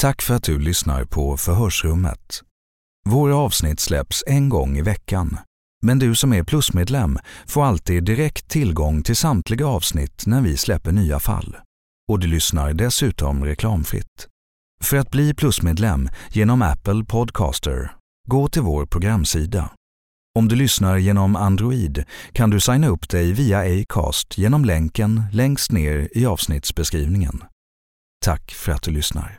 Tack för att du lyssnar på Förhörsrummet. Våra avsnitt släpps en gång i veckan, men du som är plusmedlem får alltid direkt tillgång till samtliga avsnitt när vi släpper nya fall. Och du lyssnar dessutom reklamfritt. För att bli plusmedlem genom Apple Podcaster, gå till vår programsida. Om du lyssnar genom Android kan du signa upp dig via Acast genom länken längst ner i avsnittsbeskrivningen. Tack för att du lyssnar.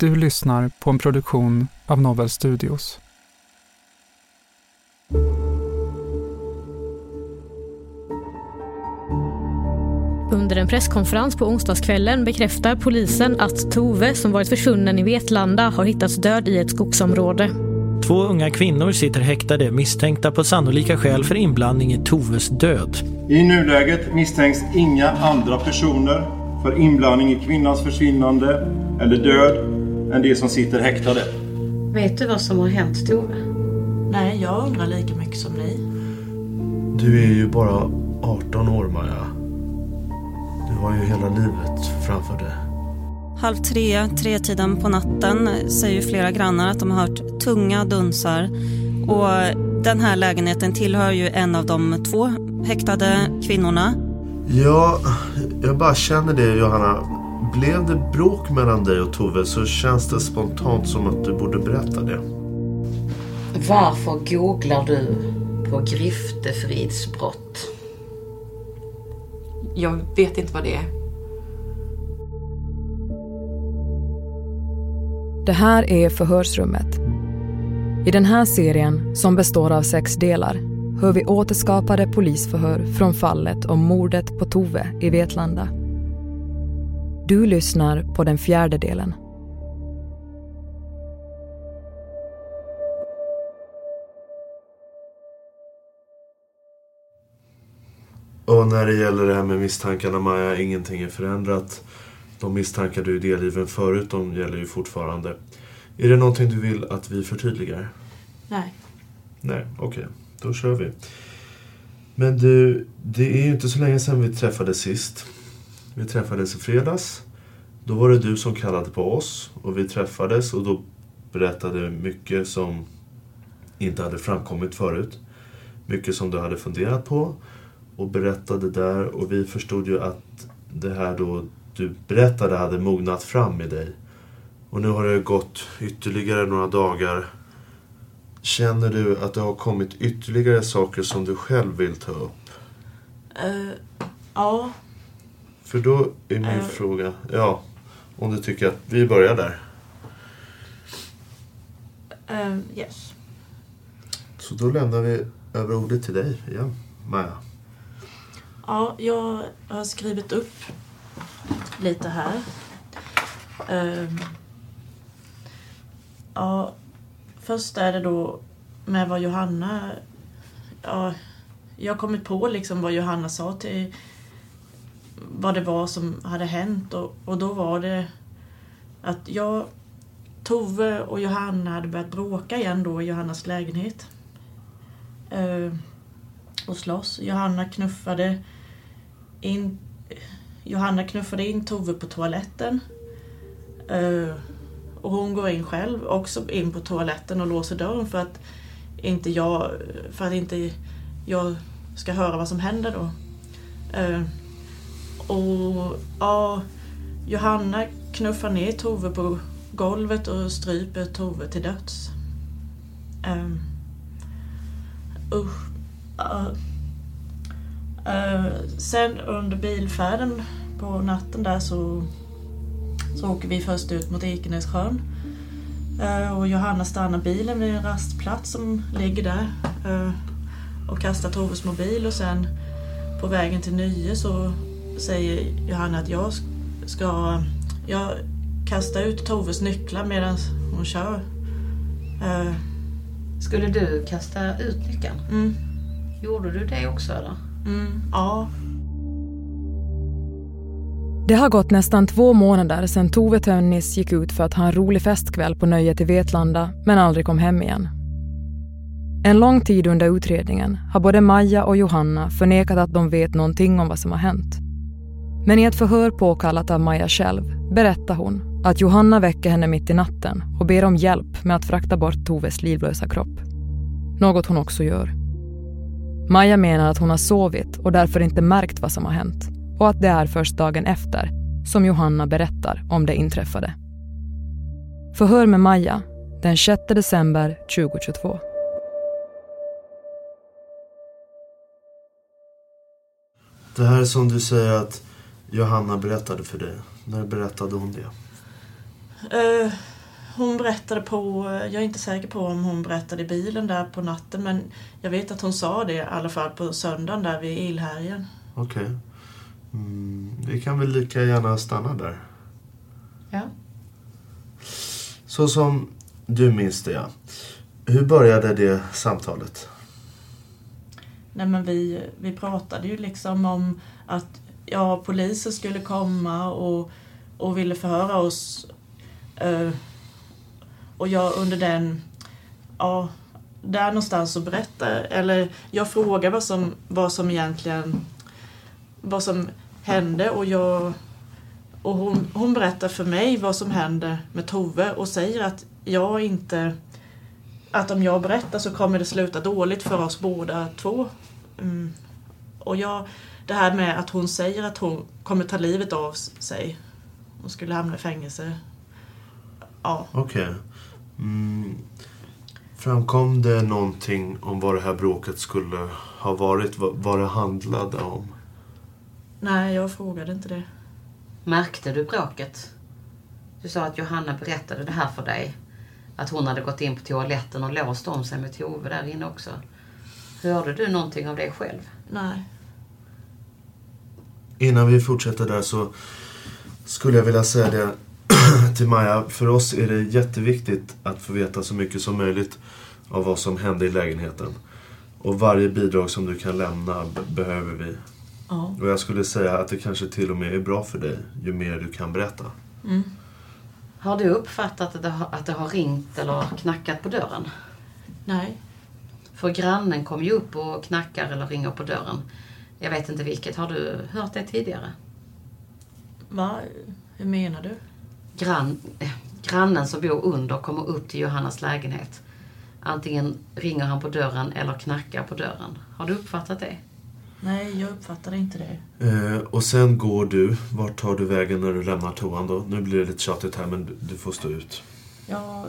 Du lyssnar på en produktion av Novel Studios. Under en presskonferens på onsdagskvällen bekräftar polisen att Tove, som varit försvunnen i Vetlanda, har hittats död i ett skogsområde. 2 unga kvinnor sitter häktade misstänkta på sannolika skäl för inblandning i Toves död. I nuläget misstänks inga andra personer för inblandning i kvinnans försvinnande eller död än de som sitter häktade. Vet du vad som har hänt, Tove? Nej, jag undrar lika mycket som ni. Du är ju bara 18 år, Maja. Du har ju hela livet framför dig. 2:30 på natten säger flera grannar att de har hört tunga dunsar. Och den här lägenheten tillhör ju en av de 2 häktade kvinnorna. Ja, jag bara känner det, Johanna. Blev det bråk mellan dig och Tove så känns det spontant som att du borde berätta det. Varför googlar du på griftefridsbrott? Jag vet inte vad det är. Det här är Förhörsrummet. I den här serien, som består av 6 delar, hör vi återskapade polisförhör från fallet om mordet på Tove i Vetlanda. Du lyssnar på den 4:e delen. Och när det gäller det här med misstankarna, Maja, ingenting är förändrat. De misstankar du är delgiven förut, de gäller ju fortfarande. Är det någonting du vill att vi förtydligar? Nej. Nej, okej. Då kör vi. Men du, det är ju inte så länge sedan vi träffades sist. Vi träffades i fredags. Då var det du som kallade på oss och vi träffades och då berättade mycket som inte hade framkommit förut. Mycket som du hade funderat på och berättade där, och vi förstod ju att det här då du berättade hade mognat fram i dig. Och nu har det gått ytterligare några dagar. Känner du att det har kommit ytterligare saker som du själv vill ta upp? Ja. För då är min fråga, ja, om du tycker att vi börjar där. Yes. Så då lämnar vi över ordet till dig igen, Maja. Ja, jag har skrivit upp lite här. Ja, först är det då med vad Johanna... Ja, jag har kommit på liksom vad Johanna sa till... Vad det var som hade hänt. Och då var det att jag... Tove och Johanna hade börjat bråka igen då i Johannas lägenhet. Och slåss. Johanna knuffade in Tove på toaletten. Och hon går in själv också in på toaletten och låser dörren för att inte jag ska höra vad som händer då. Och ja, Johanna knuffar ner Tove på golvet och stryper Tove till döds. Sen under bilfärden på natten där så åker vi först ut mot Ekenäs sjön. Och Johanna stannar bilen vid en rastplats som ligger där. Och kastar Toves mobil. Och sen på vägen till Nye så säger Johanna att jag kasta ut Toves nycklar medan hon kör. Skulle du kasta ut nyckeln? Mm. Gjorde du det också eller? Mm, ja. Det har gått nästan 2 månader sedan Tove Tönnies gick ut för att ha en rolig festkväll på Nöjet i Vetlanda men aldrig kom hem igen. En lång tid under utredningen har både Maja och Johanna förnekat att de vet någonting om vad som har hänt. Men i ett förhör påkallat av Maja själv berättar hon att Johanna väcker henne mitt i natten och ber om hjälp med att frakta bort Toves livlösa kropp. Något hon också gör. Maja menar att hon har sovit och därför inte märkt vad som har hänt. Och att det är först dagen efter som Johanna berättar om det inträffade. Förhör med Maja den 6 december 2022. Det här som du säger att Johanna berättade för dig. När berättade hon det? Hon berättade på... Jag är inte säker på om hon berättade i bilen där på natten. Men jag vet att hon sa det i alla fall på söndagen där vid Ilhärjen. Okej. Okay. Vi kan väl lika gärna stanna där. Ja. Så som du minns det, ja. Hur började det samtalet? Nej men vi pratade ju liksom om att ja, polisen skulle komma och ville förhöra oss. Och jag under den... Ja, där någonstans så berättade... Eller jag frågade vad som egentligen... Vad som hände och hon berättar för mig vad som hände med Tove och säger att att om jag berättar så kommer det sluta dåligt för oss båda två. Och det här med att hon säger att hon kommer ta livet av sig. Hon skulle hamna i fängelse. Ja. Okej. Framkom det någonting om vad det här bråket skulle ha varit? Vad det handlade om? Nej, jag frågade inte det. Märkte du bråket? Du sa att Johanna berättade det här för dig. Att hon hade gått in på toaletten och låst om sig med Tove där inne också. Hörde du någonting av det själv? Nej. Innan vi fortsätter där så skulle jag vilja säga det till Maja. För oss är det jätteviktigt att få veta så mycket som möjligt av vad som hände i lägenheten. Och varje bidrag som du kan lämna behöver vi. Ja. Och jag skulle säga att det kanske till och med är bra för dig ju mer du kan berätta. Mm. Har du uppfattat att det har ringt eller knackat på dörren? Nej. För grannen kom ju upp och knackar eller ringer på dörren. Jag vet inte vilket. Har du hört det tidigare? Va? Hur menar du? Grannen som bor under kommer upp till Johannas lägenhet. Antingen ringer han på dörren eller knackar på dörren. Har du uppfattat det? Nej, jag uppfattade inte det. Och sen går du. Vart tar du vägen när du lämnar toan då? Nu blir det lite tjatigt här, men du får stå ut. Ja,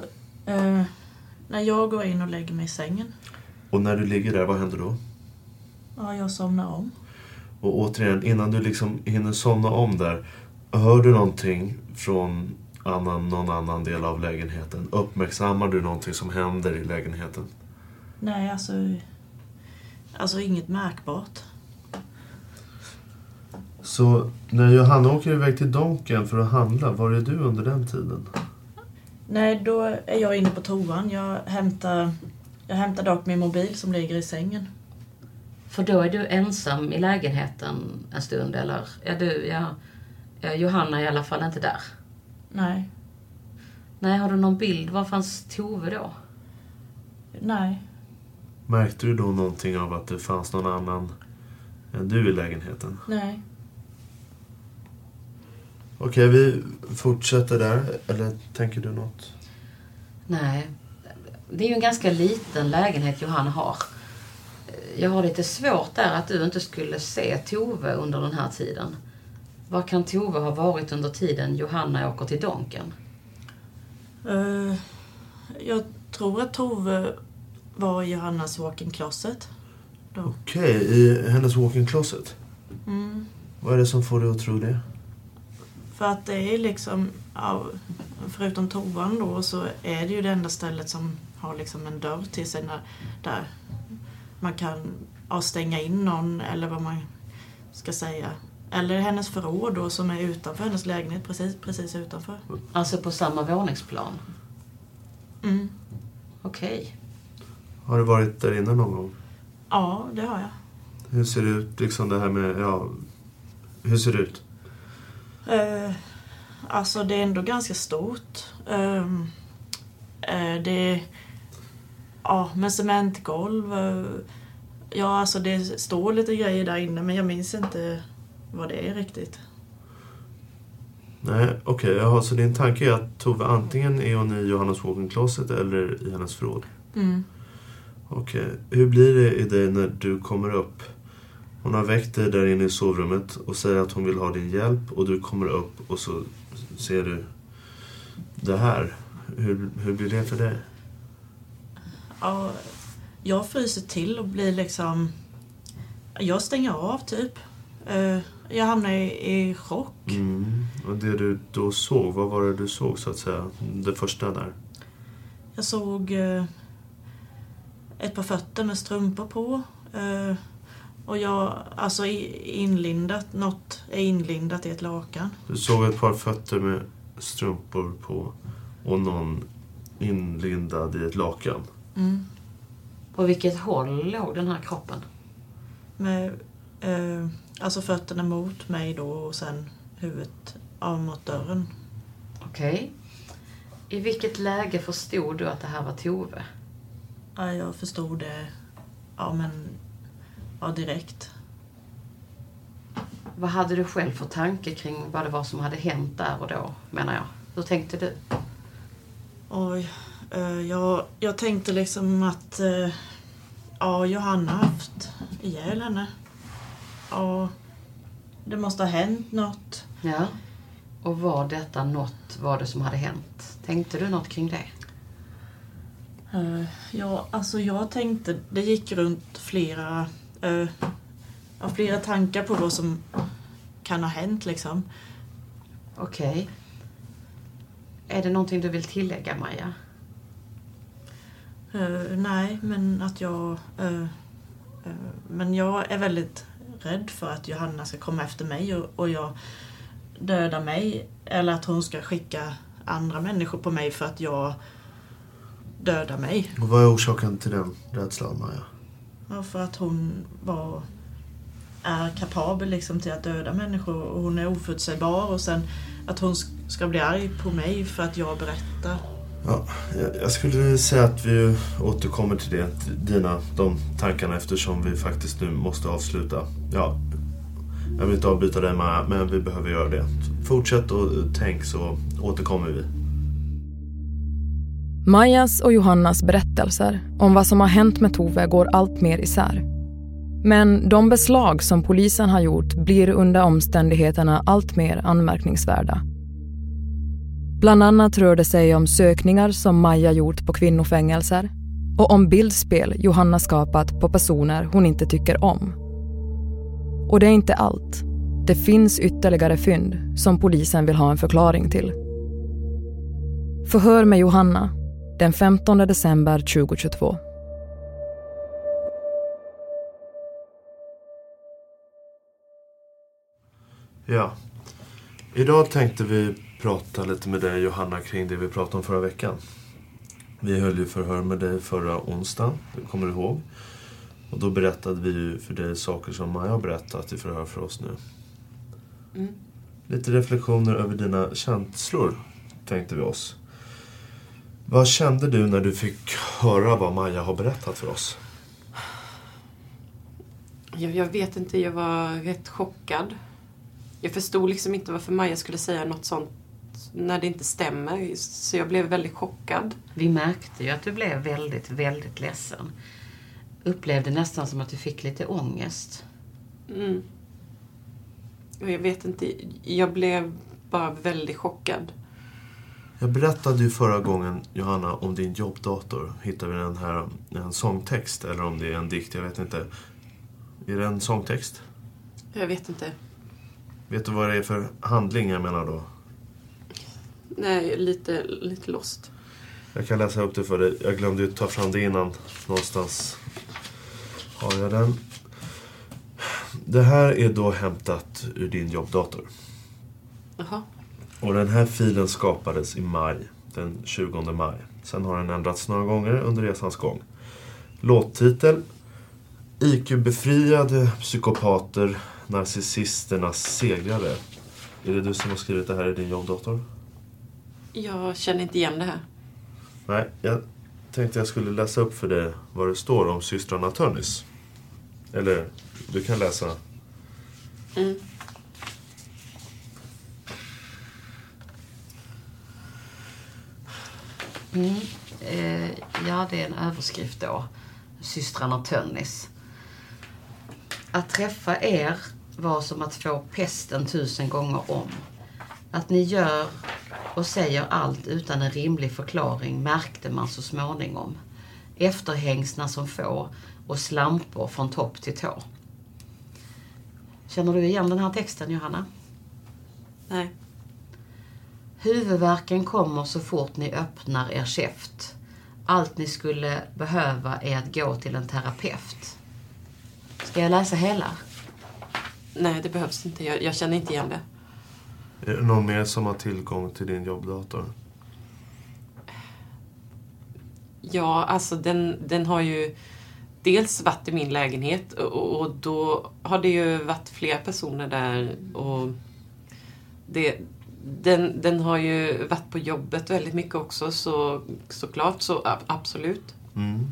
när jag går in och lägger mig i sängen. Och när du ligger där, vad händer då? Ja, jag somnar om. Och återigen, innan du liksom hinner somna om där, hör du någonting från någon annan del av lägenheten? Uppmärksammar du någonting som händer i lägenheten? Nej, alltså inget märkbart. Så när Johanna åker iväg till Donken för att handla, var är du under den tiden? Nej, då är jag inne på toan. Jag hämtar Jag hämtade upp min mobil som ligger i sängen. För då är du ensam i lägenheten en stund, eller? Är Johanna i alla fall inte där? Nej. Nej, har du någon bild? Var fanns Tove då? Nej. Märkte du då någonting av att det fanns någon annan än du i lägenheten? Nej. Okej, vi fortsätter där. Eller tänker du något? Nej. Det är ju en ganska liten lägenhet Johanna har. Jag har lite svårt där att du inte skulle se Tove under den här tiden. Var kan Tove ha varit under tiden Johanna åker till Donken? Jag tror att Tove var i Johannas walk-in closet. Okej, i hennes walk-in closet? Mm. Vad är det som får dig att tro det? För att det är liksom, förutom Tovan då, så är det ju det enda stället som har liksom en dörr till sig där man kan stänga in någon eller vad man ska säga. Eller hennes förråd då, som är utanför hennes lägenhet, precis utanför. Alltså på samma våningsplan? Mm. Okej. Har du varit där innan någon gång? Ja, det har jag. Hur ser det ut liksom det här med, hur ser det ut? Alltså det är ändå ganska stort. Det är med cementgolv. Alltså det står lite grejer där inne, men jag minns inte vad det är riktigt. Nej, okej. Jaha, så din tanke är att Tove antingen är hon i Johannas walk-in closet eller i hennes förråd? Mm. Okej. Hur blir det i dig när du kommer upp? Hon har väckt dig där inne i sovrummet och säger att hon vill ha din hjälp, och du kommer upp och så ser du det här. Hur blir det för dig? Ja, jag fryser till och blir liksom... Jag stänger av typ. Jag hamnar i chock. Mm. Och det du då såg, vad var det du såg så att säga? Det första där. Jag såg ett par fötter med strumpor på. Och jag, alltså något är inlindat i ett lakan. Du såg ett par fötter med strumpor på och någon inlindad i ett lakan. Mm. På vilket håll låg den här kroppen? Med, alltså fötterna mot mig då och sen huvudet av mot dörren. Okej. I vilket läge förstod du att det här var Tove? Ja, jag förstod det. Ja, direkt. Vad hade du själv för tanke kring vad det var som hade hänt där och då, menar jag? Hur tänkte du? Oj, jag tänkte liksom att Johanna haft ihjäl henne. Ja, det måste ha hänt något. Ja, och var detta något, var det som hade hänt? Tänkte du något kring det? Ja, alltså jag tänkte, det gick runt flera tankar på vad som kan ha hänt liksom. Okej. Är det någonting du vill tillägga, Maja? Nej, men att jag... men jag är väldigt rädd för att Johanna ska komma efter mig och jag dödar mig. Eller att hon ska skicka andra människor på mig för att jag dödar mig. Och vad är orsaken till den rädslan, Maja? Ja, för att hon är kapabel liksom till att döda människor, och hon är oförutsägbar, och sen att hon ska bli arg på mig för att jag berättar. Ja, jag skulle säga att vi återkommer till det, de tankarna, eftersom vi faktiskt nu måste avsluta. Ja, jag vill inte avbryta det, men vi behöver göra det. Fortsätt och tänk, så återkommer vi. Majas och Johannas berättelser om vad som har hänt med Tove går allt mer isär. Men de beslag som polisen har gjort blir under omständigheterna allt mer anmärkningsvärda. Bland annat rör det sig om sökningar som Maja gjort på kvinnofängelser och om bildspel Johanna skapat på personer hon inte tycker om. Och det är inte allt. Det finns ytterligare fynd som polisen vill ha en förklaring till. Förhör med Johanna. Den 15 december 2022. Ja. Idag tänkte vi prata lite med dig, Johanna, kring det vi pratade om förra veckan. Vi höll ju förhör med dig förra onsdagen, du kommer ihåg. Och då berättade vi ju för dig saker som Maja har berättat i förhör för oss nu. Mm. Lite reflektioner över dina känslor, tänkte vi oss. Vad kände du när du fick höra vad Maja har berättat för oss? Jag vet inte, jag var rätt chockad. Jag förstod liksom inte varför Maja skulle säga något sånt när det inte stämmer. Så jag blev väldigt chockad. Vi märkte ju att du blev väldigt, väldigt ledsen. Upplevde nästan som att du fick lite ångest. Mm. Och jag vet inte, jag blev bara väldigt chockad. Jag berättade ju förra gången, Johanna, om din jobbdator. Hittar vi den här, en sångtext eller om det är en dikt, jag vet inte. Är det en sångtext? Jag vet inte. Vet du vad det är för handling jag menar då? Nej, lite lost. Jag kan läsa upp det för dig. Jag glömde ju ta fram det innan. Någonstans har jag den. Det här är då hämtat ur din jobbdator. Jaha. Och den här filen skapades i maj, den 20 maj. Sen har den ändrats några gånger under resans gång. Låttitel: IQ-befriade psykopater, narcissisternas segrare. Är det du som har skrivit det här i din jobbdator? Jag känner inte igen det här. Nej, jag tänkte jag skulle läsa upp för dig vad det står om systrarna Tönnies. Eller, du kan läsa. Mm. Mm. Ja, det är en överskrift då. Systrarna Tönnies. Att träffa er var som att få pesten 1000 gånger om. Att ni gör och säger allt utan en rimlig förklaring märkte man så småningom. Efterhängsna som får och slampor från topp till tå. Känner du igen den här texten, Johanna? Nej. Huvudvärken kommer så fort ni öppnar er käft. Allt ni skulle behöva är att gå till en terapeut. Ska jag läsa hela? Nej, det behövs inte. Jag känner inte igen det. Är det någon mer som har tillgång till din jobbdator? Ja, alltså den har ju dels varit i min lägenhet och då har det ju varit fler personer där och den har ju varit på jobbet väldigt mycket också, så såklart, så absolut. Mm.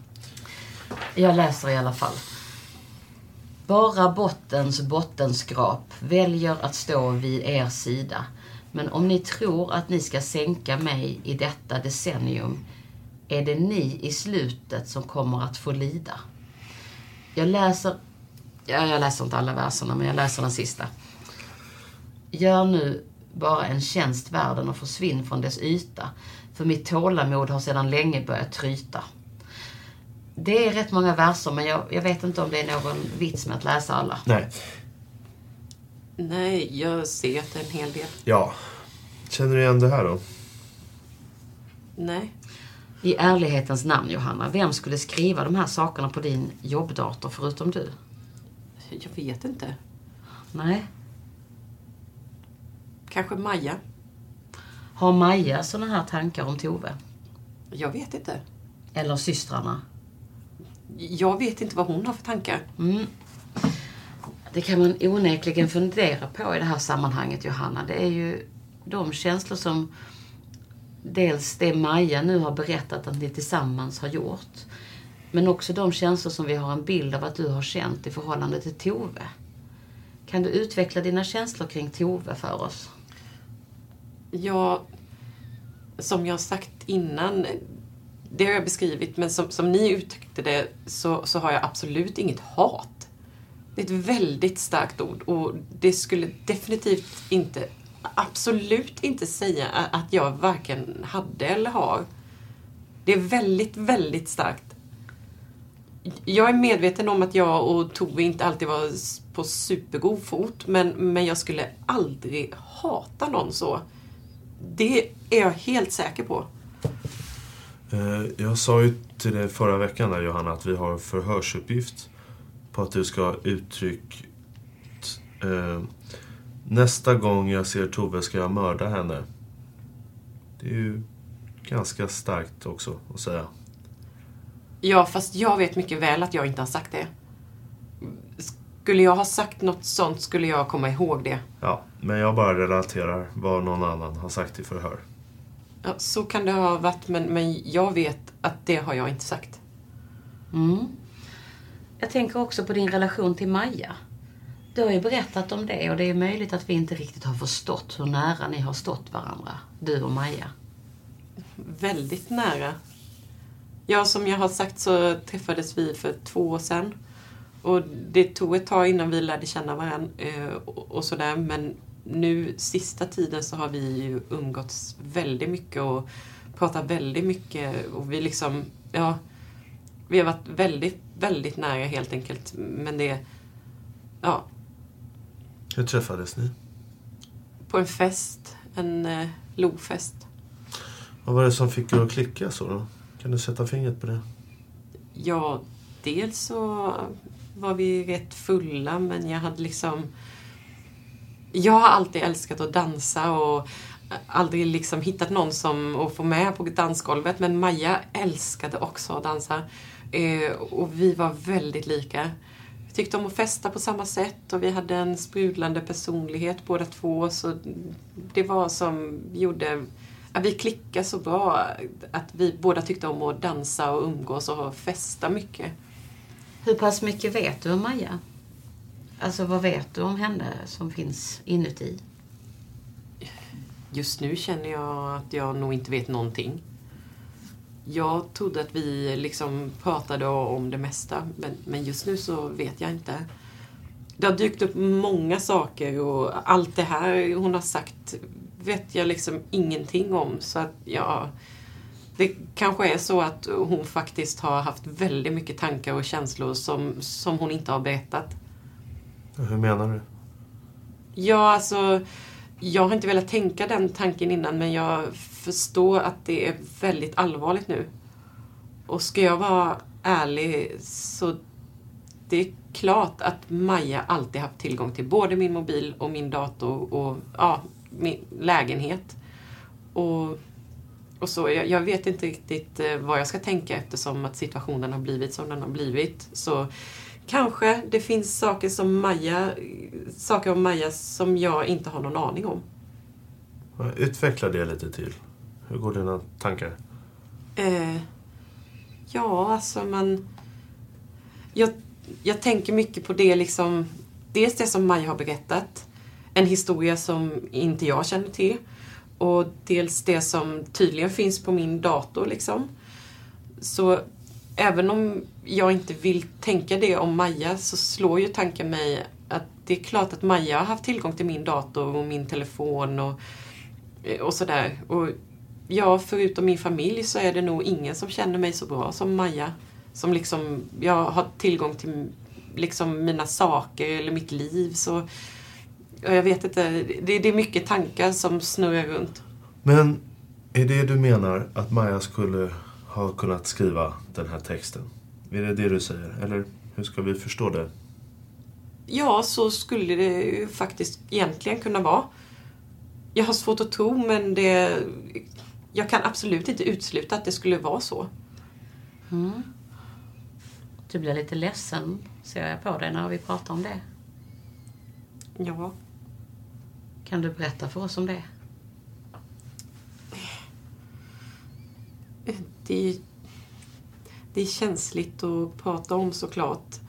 Jag läser i alla fall. Bara bottens bottenskrap väljer att stå vid er sida. Men om ni tror att ni ska sänka mig i detta decennium är det ni i slutet som kommer att få lida. Jag läser inte alla verserna, men jag läser den sista. Gör nu bara en tjänst världen och försvinn från dess yta. För mitt tålamod har sedan länge börjat tryta. Det är rätt många verser, men jag vet inte om det är någon vits med att läsa alla. Nej, jag ser att det är en hel del. Ja. Känner du igen det här då? Nej. I ärlighetens namn, Johanna, vem skulle skriva de här sakerna på din jobbdator förutom du? Jag vet inte. Nej. Kanske Maja. Har Maja såna här tankar om Tove? Jag vet inte. Eller systrarna? Jag vet inte vad hon har för tankar. Mm. Det kan man onekligen fundera på i det här sammanhanget, Johanna. Det är ju de känslor som dels det Maja nu har berättat att ni tillsammans har gjort. Men också de känslor som vi har en bild av att du har känt i förhållande till Tove. Kan du utveckla dina känslor kring Tove för oss? Ja, som jag sagt innan, det har jag beskrivit, men som ni uttryckte det så har jag absolut inget hat. Det är ett väldigt starkt ord och det skulle definitivt inte, absolut inte säga att jag varken hade eller har. Det är väldigt, väldigt starkt. Jag är medveten om att jag och Tove inte alltid var på supergod fot, men jag skulle aldrig hata någon så. Det är jag helt säker på. Jag sa ju till dig förra veckan där, Johanna, att vi har en förhörsuppgift på att du ska uttrycka nästa gång jag ser Tove ska jag mörda henne. Det är ju ganska starkt också att säga. Ja, fast jag vet mycket väl att jag inte har sagt det. Skulle jag ha sagt något sånt skulle jag komma ihåg det. Ja, men jag bara relaterar vad någon annan har sagt i förhör. Ja, så kan det ha varit, men jag vet att det har jag inte sagt. Mm. Jag tänker också på din relation till Maja. Du har ju berättat om det och det är möjligt att vi inte riktigt har förstått hur nära ni har stått varandra, du och Maja. Väldigt nära. Ja, som jag har sagt så träffades vi för 2 år sedan. Och det tog ett tag innan vi lärde känna varandra och sådär. Men nu sista tiden så har vi ju umgåtts väldigt mycket och pratat väldigt mycket. Och vi liksom, ja, vi har varit väldigt, väldigt nära helt enkelt. Men det, ja. Hur träffades ni? På en fest, en logfest. Vad var det som fick er att klicka så då? Kan du sätta fingret på det? Ja, dels så var vi rätt fulla, men jag hade liksom... Jag har alltid älskat att dansa och aldrig liksom hittat någon som att få med på dansgolvet. Men Maja älskade också att dansa. Och vi var väldigt lika. Vi tyckte om att festa på samma sätt och vi hade en sprudlande personlighet båda två. Så det var som gjorde... Att vi klickade så bra, att vi båda tyckte om att dansa och umgås och festa mycket. Hur pass mycket vet du om Maja? Alltså vad vet du om henne som finns inuti? Just nu känner jag att jag nog inte vet någonting. Jag trodde att vi liksom pratade om det mesta, men just nu så vet jag inte. Det har dykt upp många saker och allt det här hon har sagt... vet jag liksom ingenting om. Så att ja, det kanske är så att hon faktiskt har haft väldigt mycket tankar och känslor som hon inte har berättat. Hur menar du? Ja, alltså jag har inte velat tänka den tanken innan, men jag förstår att det är väldigt allvarligt nu. Och ska jag vara ärlig så det är klart att Maja alltid haft tillgång till både min mobil och min dator och ja, min lägenhet och så jag vet inte riktigt vad jag ska tänka eftersom att situationen har blivit som den har blivit. Så kanske det finns saker om Maja som jag inte har någon aning om. Utveckla det lite till. Hur går dina tankar? Ja, alltså jag tänker mycket på det liksom, dels det som Maja har berättat. En historia som inte jag känner till. Och dels det som tydligen finns på min dator liksom. Så även om jag inte vill tänka det om Maja så slår ju tanken mig att det är klart att Maja har haft tillgång till min dator och min telefon och sådär. Och ja, förutom min familj så är det nog ingen som känner mig så bra som Maja. Som liksom, jag har tillgång till liksom mina saker eller mitt liv så... Jag vet inte, det är mycket tankar som snurrar runt. Men är det du menar att Maja skulle ha kunnat skriva den här texten? Är det det du säger? Eller hur ska vi förstå det? Ja, så skulle det ju faktiskt egentligen kunna vara. Jag har svårt att tro, men jag kan absolut inte utesluta att det skulle vara så. Mm. Du blir lite ledsen, ser jag på dig när vi pratar om det. Ja. Kan du berätta för oss om det? Det är känsligt att prata om såklart.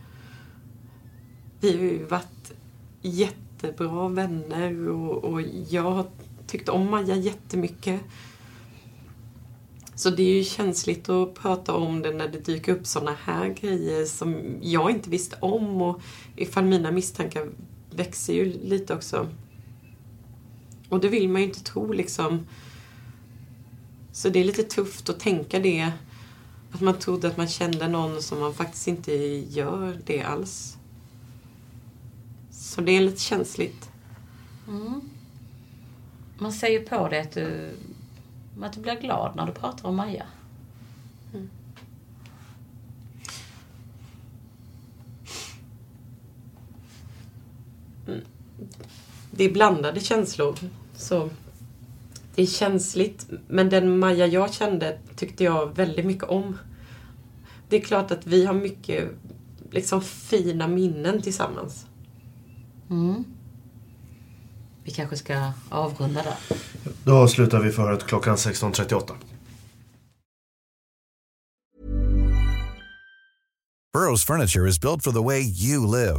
Vi har ju varit jättebra vänner och jag har tyckt om Maja jättemycket. Så det är ju känsligt att prata om det när det dyker upp sådana här grejer som jag inte visste om. Och ifall mina misstankar växer ju lite också. Och det vill man ju inte tro liksom. Så det är lite tufft att tänka det. Att man trodde att man kände någon som man faktiskt inte gör det alls. Så det är lite känsligt. Mm. Man ser ju på det att du blir glad när du pratar om Maja. Mm. Det är blandade känslor. Så det är känsligt. Men den Maja jag kände tyckte jag väldigt mycket om. Det är klart att vi har mycket liksom fina minnen tillsammans. Mm. Vi kanske ska avrunda då. Då avslutar vi förhöret klockan 16:38. Burrow's furniture is built for the way you live.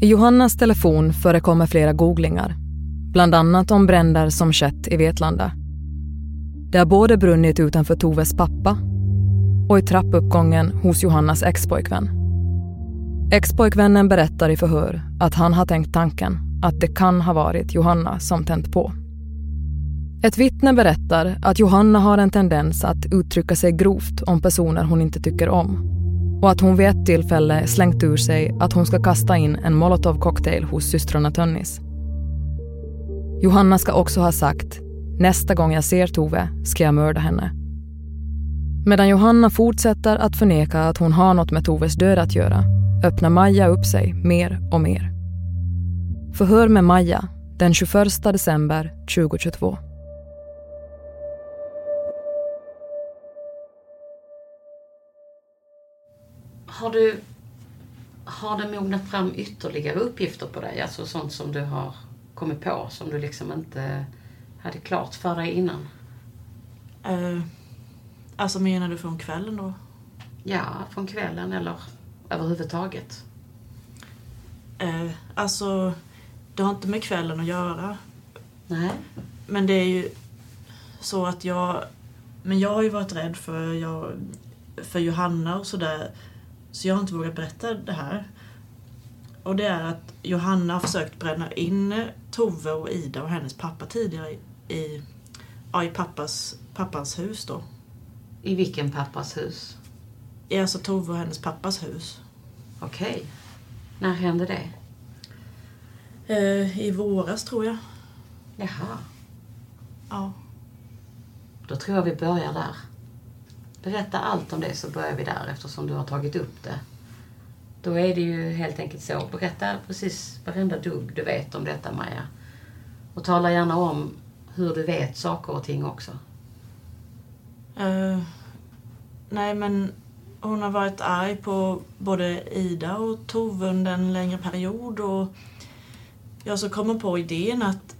I Johannas telefon förekommer flera googlingar, bland annat om bränder som skett i Vetlanda. Det har både brunnit utanför Toves pappa och i trappuppgången hos Johannas expojkvän. Expojkvännen berättar i förhör att han har tänkt tanken att det kan ha varit Johanna som tänt på. Ett vittne berättar att Johanna har en tendens att uttrycka sig grovt om personer hon inte tycker om, och att hon vid ett tillfälle slängt ur sig att hon ska kasta in en molotovcocktail hos systrarna Tönnies. Johanna ska också ha sagt, nästa gång jag ser Tove ska jag mörda henne. Medan Johanna fortsätter att förneka att hon har något med Toves död att göra, öppnar Maja upp sig mer och mer. Förhör med Maja den 21 december 2022. Har det mognat fram ytterligare uppgifter på dig? Alltså sånt som du har kommit på, som du liksom inte hade klart för dig innan? Alltså menar du från kvällen då? Ja, från kvällen eller överhuvudtaget. Alltså, det har inte med kvällen att göra. Nej. Men det är ju så att jag har ju varit rädd för Johanna och sådär. Så jag har inte vågat berätta det här. Och det är att Johanna har försökt bränna in Tove och Ida och hennes pappa tidigare i pappans hus då. I vilken pappas hus? I alltså Tove och hennes pappas hus. Okej. När hände det? I våras tror jag. Jaha. Ja. Då tror jag vi börjar där. Berätta allt om det så börjar vi där eftersom du har tagit upp det. Då är det ju helt enkelt så. Berätta precis varenda dugg du vet om detta, Maja. Och tala gärna om hur du vet saker och ting också. Nej, men hon har varit arg på både Ida och Tove under en längre period. Och jag så kommer på idén att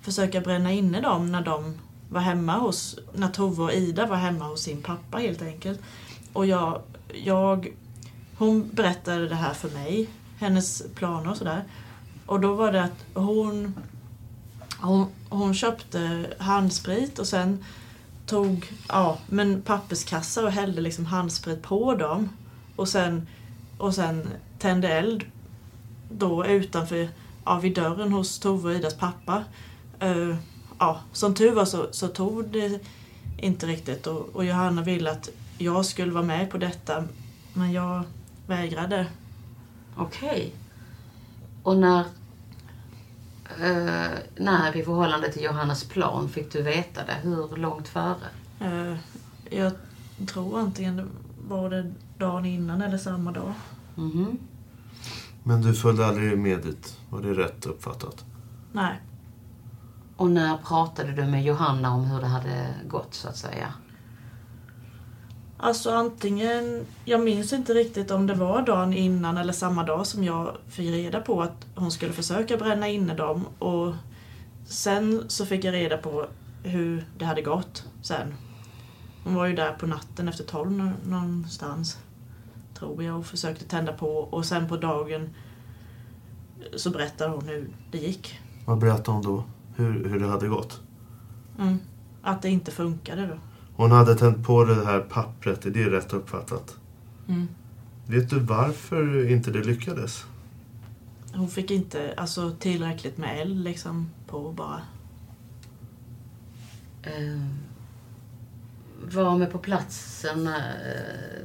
försöka bränna inne dem när de var hemma hos... När Tove och Ida var hemma hos sin pappa helt enkelt. Och hon berättade det här för mig. Hennes planer och sådär. Och då var det att hon köpte handsprit och sen tog papperskassar och hällde liksom handsprit på dem. Och sen tände eld då utanför vid dörren hos Tove och Idas pappa. Som tur var så tog det inte riktigt. Och Johanna ville att jag skulle vara med på detta. Men jag vägrade. Okej. Och när i förhållande till Johannas plan fick du veta det? Hur långt före? Jag tror antingen var det dagen innan eller samma dag. Mm-hmm. Men du följde aldrig med dit? Var det rätt uppfattat? Nej. Och när pratade du med Johanna om hur det hade gått så att säga? Alltså antingen, jag minns inte riktigt om det var dagen innan eller samma dag som jag fick reda på att hon skulle försöka bränna inne dem. Och sen så fick jag reda på hur det hade gått sen. Hon var ju där på natten efter 12 någonstans, tror jag, och försökte tända på. Och sen på dagen så berättade hon hur det gick. Vad berättade hon då? Hur det hade gått? Mm, att det inte funkade då. Hon hade tänt på det här pappret, är det rätt uppfattat? Mm. Vet du varför inte det lyckades? Hon fick inte tillräckligt med eld liksom på bara. Var med på platsen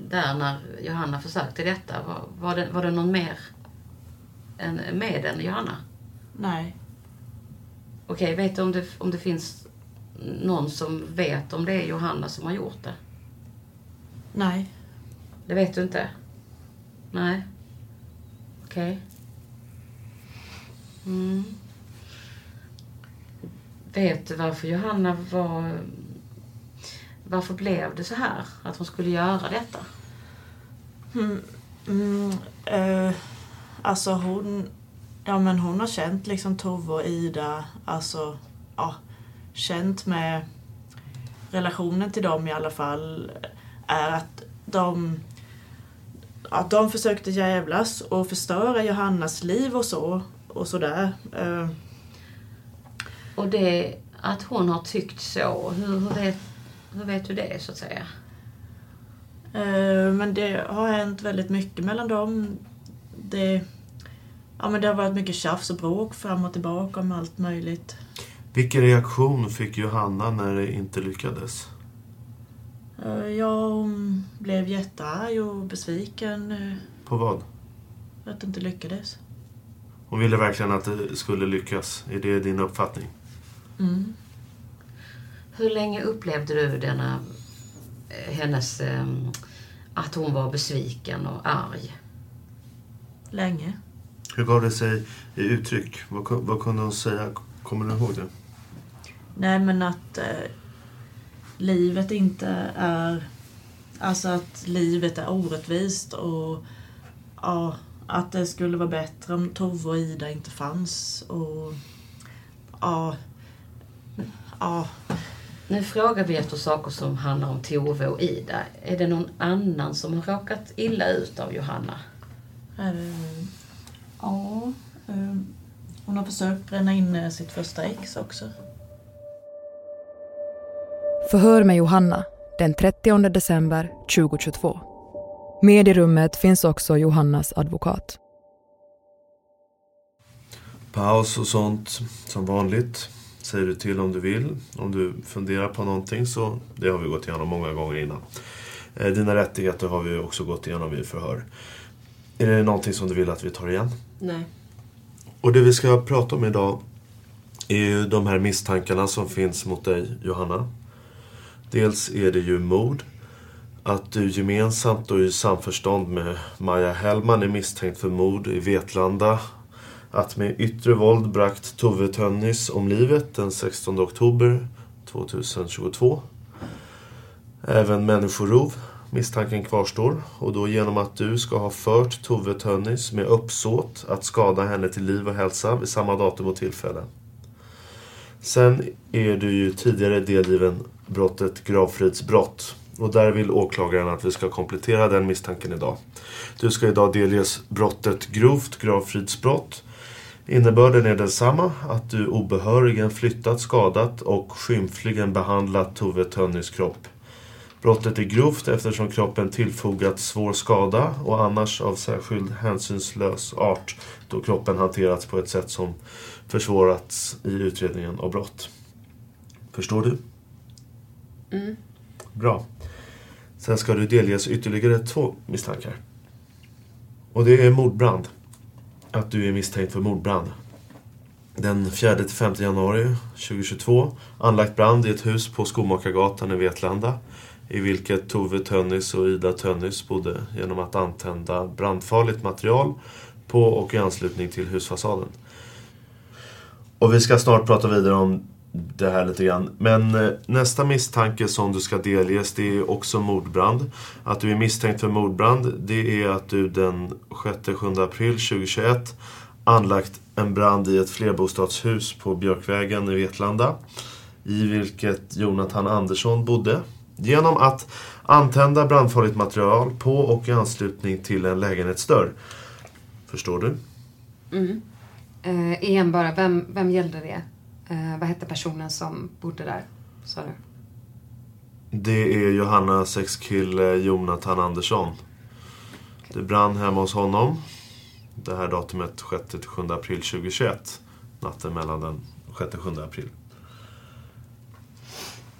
där när Johanna försökte detta. Var det någon mer med än Johanna? Nej. Okej, vet du om det finns... någon som vet om det är Johanna som har gjort det? Nej. Det vet du inte? Nej. Okej. Mm. Vet du varför Johanna varför blev det så här? Att hon skulle göra detta? Men hon har känt liksom Tove och Ida. Känt med relationen till dem i alla fall är att de försökte jävlas och förstöra Johannas liv och sådär. Och det att hon har tyckt så, hur vet du det så att säga? Men det har hänt väldigt mycket mellan dem. Det har varit mycket tjafs och bråk fram och tillbaka om allt möjligt. Vilken reaktion fick Johanna när det inte lyckades? Hon blev jättearg och besviken. På vad? Att det inte lyckades. Hon ville verkligen att det skulle lyckas. Är det din uppfattning? Mm. Hur länge upplevde du hennes att hon var besviken och arg? Länge. Hur gav det sig i uttryck? Vad kunde hon säga? Kommer du ihåg det? Nej, men att livet inte är... Alltså att livet är orättvist och att det skulle vara bättre om Tove och Ida inte fanns. Och Nu frågar vi efter saker som handlar om Tove och Ida. Är det någon annan som har råkat illa ut av Johanna? Hon har försökt bränna in sitt första ex också. Förhör med Johanna den 30 december 2022. Med i rummet finns också Johannas advokat. Paus och sånt som vanligt. Säger du till om du vill. Om du funderar på någonting så, det har vi gått igenom många gånger innan. Dina rättigheter har vi också gått igenom i förhör. Är det någonting som du vill att vi tar igen? Nej. Och det vi ska prata om idag är ju de här misstankarna som finns mot dig, Johanna. Dels är det ju mord att du gemensamt och i samförstånd med Maja Hellman är misstänkt för mord i Vetlanda, att med yttre våld bragt Tove Tönnies om livet den 16 oktober 2022. Även människorov, misstanken kvarstår, och då genom att du ska ha fört Tove Tönnies med uppsåt att skada henne till liv och hälsa vid samma datum och tillfälle. Sen är du ju tidigare delgiven brottet gravfridsbrott, och där vill åklagaren att vi ska komplettera den misstanken idag. Du ska idag delges brottet grovt gravfridsbrott. Innebörden är densamma, att du obehörigen flyttat, skadat och skymfligen behandlat Tove Tönnies kropp. Brottet är grovt eftersom kroppen tillfogat svår skada och annars av särskild hänsynslös art, då kroppen hanterats på ett sätt som försvårats i utredningen av brott. Förstår du? Mm. Bra. Sen ska du delges ytterligare 2 misstankar. Och det är mordbrand. Att du är misstänkt för mordbrand. Den 4-5 januari 2022 anlagt brand i ett hus på Skomakargatan i Vetlanda, i vilket Tove Tönnies och Ida Tönnies bodde, genom att antända brandfarligt material på och i anslutning till husfasaden. Och vi ska snart prata vidare om det här lite grann. Men nästa misstanke som du ska delges, det är också mordbrand. Att du är misstänkt för mordbrand, det är att du den 6-7 april 2021 anlagt en brand i ett flerbostadshus på Björkvägen i Vetlanda, i vilket Jonathan Andersson bodde, genom att antända brandfarligt material på och i anslutning till en lägenhetsdörr. Förstår du? Mm. Igen bara, vem gällde det? Vad hette personen som bodde där, sa du? Det är Johanna sexkille Jonathan Andersson. Okay. Det brann hemma hos honom. Det här datumet 6-7 april 2021. Natten mellan den 6-7 april.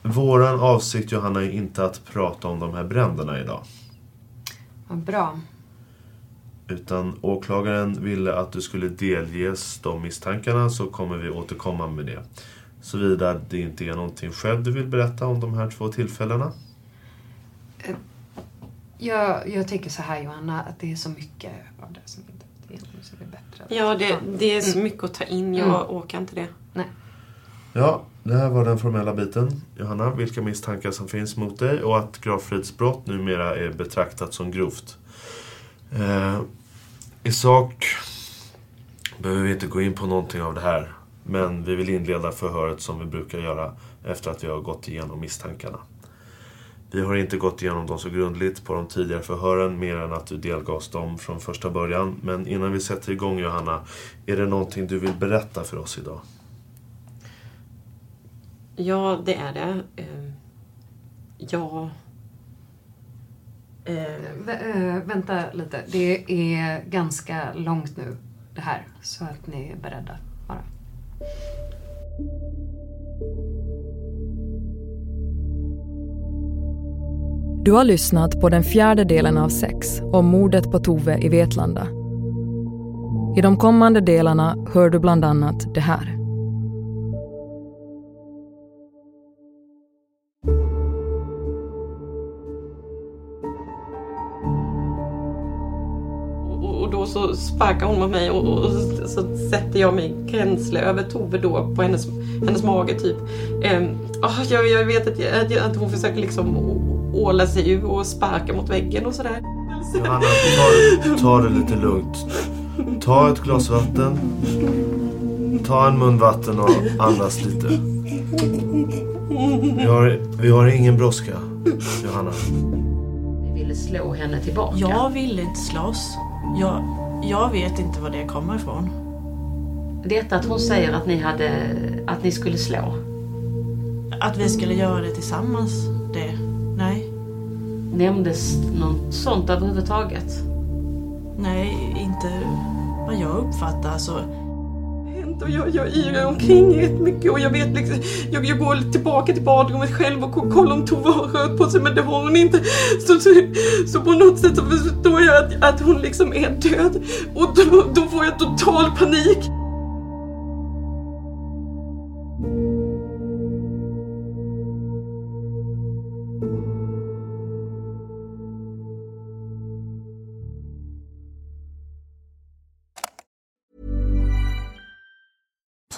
Våran avsikt, Johanna, är inte att prata om de här bränderna idag. Vad bra. Utan åklagaren ville att du skulle delges de misstankarna, så kommer vi återkomma med det. Såvida det inte är någonting själv du vill berätta om de här 2 tillfällena. Jag tänker så här, Johanna, att det är så mycket av det som inte är bättre. Ja, det är så mycket att ta in. Jag åker inte det. Nej. Ja, det här var den formella biten. Johanna, vilka misstankar som finns mot dig, och att gravfridsbrott numera är betraktat som grovt. I sak behöver vi inte gå in på någonting av det här, men vi vill inleda förhöret som vi brukar göra efter att vi har gått igenom misstankarna. Vi har inte gått igenom dem så grundligt på de tidigare förhören, mer än att du delgavs dem från första början. Men innan vi sätter igång, Johanna, är det någonting du vill berätta för oss idag? Ja, det är det. Vänta lite. Det är ganska långt nu, det här, så att ni är beredda bara. Du har lyssnat på den 4:e delen av 6 om mordet på Tove i Vetlanda. I de kommande delarna hör du bland annat det här. Så sparkar hon mot mig och så sätter jag mig gränsle över Tove då på hennes mage typ. Jag vet att hon försöker liksom åla sig ur och sparka mot väggen och sådär. Johanna, ta det lite lugnt. Ta ett glas vatten. Ta en mun vatten och andas lite. Vi har ingen brådska, Johanna. Vi ville slå henne tillbaka. Jag ville inte slåss. Jag vet inte var det kommer ifrån. Detta att hon säger att ni skulle slå. Att vi skulle göra det tillsammans, det, nej. Nämndes något sånt överhuvudtaget? Nej, inte vad jag uppfattar så. Och jag yrar omkring rätt mycket och jag vet liksom, jag går tillbaka till badrummet själv och kollar om Tove har rört på sig, men det har hon inte, så på något sätt så förstår jag att hon liksom är död, och då får jag total panik.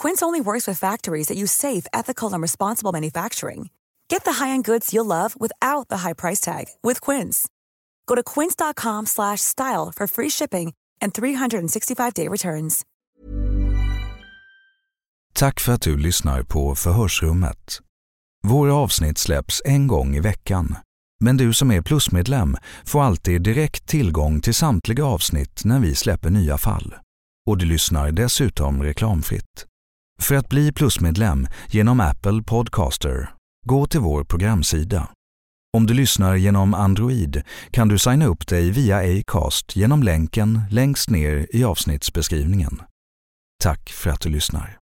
Quince only works with factories that use safe, ethical, and responsible manufacturing. Get the high-end goods you'll love without the high price tag with Quince. Go to quince.com/style for free shipping and 365-day returns. Tack för att du lyssnar på Förhörsrummet. Våra avsnitt släpps en gång i veckan, men du som är plusmedlem får alltid direkt tillgång till samtliga avsnitt när vi släpper nya fall. Och du lyssnar dessutom reklamfritt. För att bli plusmedlem genom Apple Podcaster, gå till vår programsida. Om du lyssnar genom Android kan du signa upp dig via Acast genom länken längst ner i avsnittsbeskrivningen. Tack för att du lyssnar.